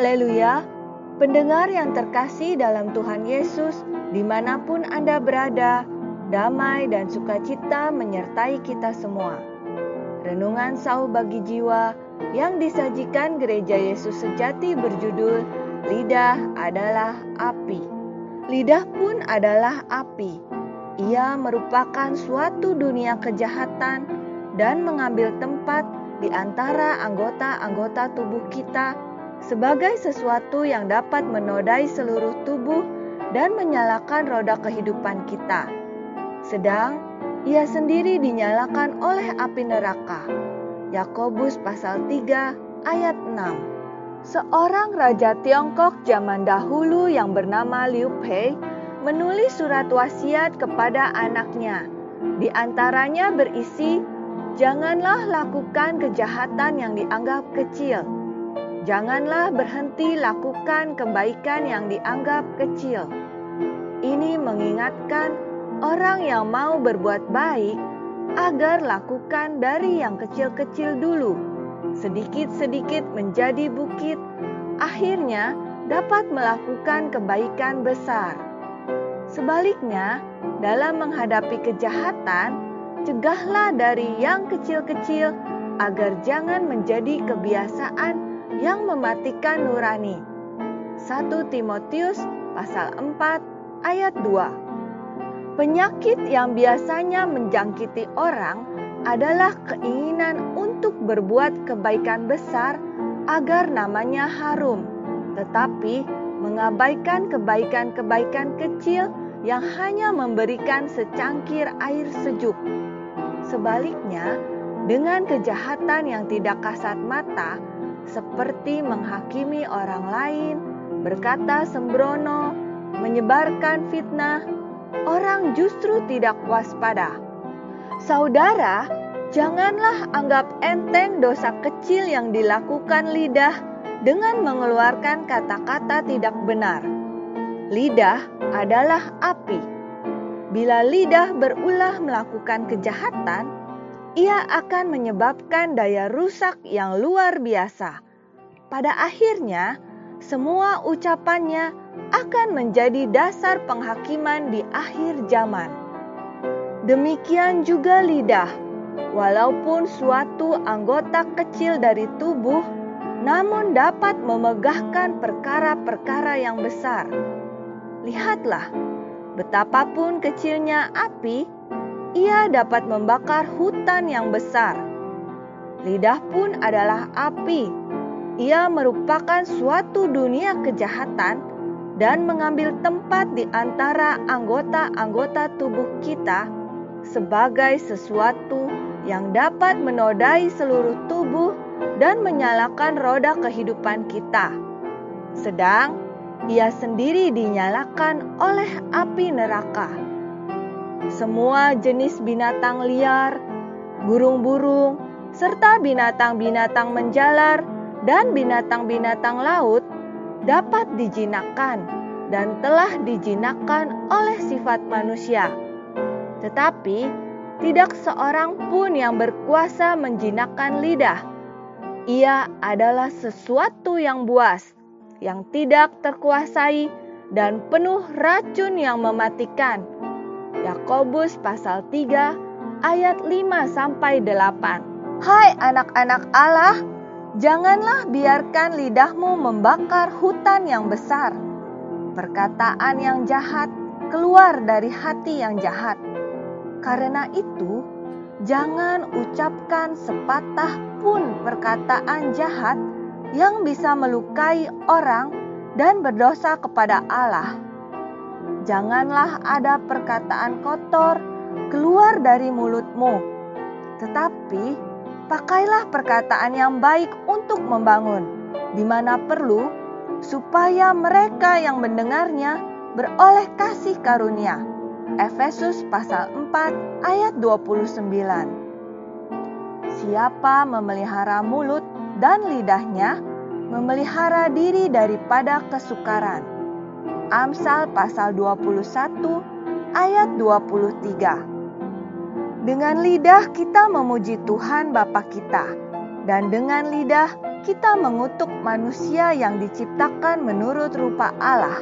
Haleluya! Pendengar yang terkasih dalam Tuhan Yesus, dimanapun Anda berada, damai dan sukacita menyertai kita semua. Renungan Sauh Bagi Jiwa yang disajikan Gereja Yesus Sejati berjudul Lidah Adalah Api. Lidah pun adalah api. Ia merupakan suatu dunia kejahatan dan mengambil tempat di antara anggota-anggota tubuh kita sebagai sesuatu yang dapat menodai seluruh tubuh dan menyalakan roda kehidupan kita. Sedang ia sendiri dinyalakan oleh api neraka. Yakobus pasal 3 ayat 6. Seorang raja Tiongkok zaman dahulu yang bernama Liu Bei menulis surat wasiat kepada anaknya. Di antaranya berisi, "Janganlah lakukan kejahatan yang dianggap kecil. Janganlah berhenti lakukan kebaikan yang dianggap kecil." Ini mengingatkan orang yang mau berbuat baik agar lakukan dari yang kecil-kecil dulu. Sedikit-sedikit menjadi bukit, akhirnya dapat melakukan kebaikan besar. Sebaliknya, dalam menghadapi kejahatan, cegahlah dari yang kecil-kecil agar jangan menjadi kebiasaan yang mematikan nurani. 1 Timotius pasal 4 ayat 2. Penyakit yang biasanya menjangkiti orang adalah keinginan untuk berbuat kebaikan besar agar namanya harum, tetapi mengabaikan kebaikan-kebaikan kecil yang hanya memberikan secangkir air sejuk. Sebaliknya, dengan kejahatan yang tidak kasat mata, seperti menghakimi orang lain, berkata sembrono, menyebarkan fitnah, orang justru tidak waspada. Saudara, janganlah anggap enteng dosa kecil yang dilakukan lidah dengan mengeluarkan kata-kata tidak benar. Lidah adalah api. Bila lidah berulah melakukan kejahatan, ia akan menyebabkan daya rusak yang luar biasa. Pada akhirnya, semua ucapannya akan menjadi dasar penghakiman di akhir zaman. Demikian juga lidah, walaupun suatu anggota kecil dari tubuh, namun dapat memegahkan perkara-perkara yang besar. Lihatlah, betapapun kecilnya api, ia dapat membakar hutan yang besar. Lidah pun adalah api. Ia merupakan suatu dunia kejahatan dan mengambil tempat di antara anggota-anggota tubuh kita sebagai sesuatu yang dapat menodai seluruh tubuh dan menyalakan roda kehidupan kita. Sedang ia sendiri dinyalakan oleh api neraka. Semua jenis binatang liar, burung-burung, serta binatang-binatang menjalar dan binatang-binatang laut dapat dijinakkan dan telah dijinakkan oleh sifat manusia. Tetapi tidak seorang pun yang berkuasa menjinakkan lidah. Ia adalah sesuatu yang buas, yang tidak terkuasai dan penuh racun yang mematikan. Yakobus pasal 3 ayat 5 sampai 8. Hai anak-anak Allah, janganlah biarkan lidahmu membakar hutan yang besar. Perkataan yang jahat keluar dari hati yang jahat. Karena itu, jangan ucapkan sepatah pun perkataan jahat yang bisa melukai orang dan berdosa kepada Allah. Janganlah ada perkataan kotor keluar dari mulutmu, tetapi pakailah perkataan yang baik untuk membangun, di mana perlu, supaya mereka yang mendengarnya beroleh kasih karunia. Efesus pasal 4 ayat 29. Siapa memelihara mulut dan lidahnya, memelihara diri daripada kesukaran. Amsal pasal 21 ayat 23. Dengan lidah kita memuji Tuhan Bapa kita. Dan dengan lidah kita mengutuk manusia yang diciptakan menurut rupa Allah.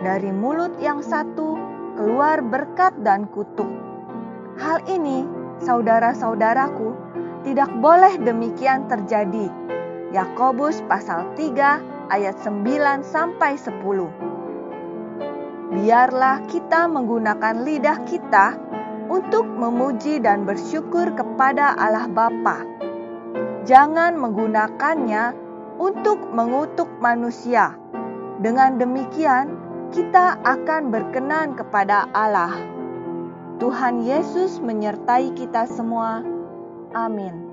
Dari mulut yang satu keluar berkat dan kutuk. Hal ini, saudara-saudaraku, tidak boleh demikian terjadi. Yakobus pasal 3 ayat 9 sampai 10. Biarlah kita menggunakan lidah kita untuk memuji dan bersyukur kepada Allah Bapa. Jangan menggunakannya untuk mengutuk manusia. Dengan demikian, kita akan berkenan kepada Allah. Tuhan Yesus menyertai kita semua. Amin.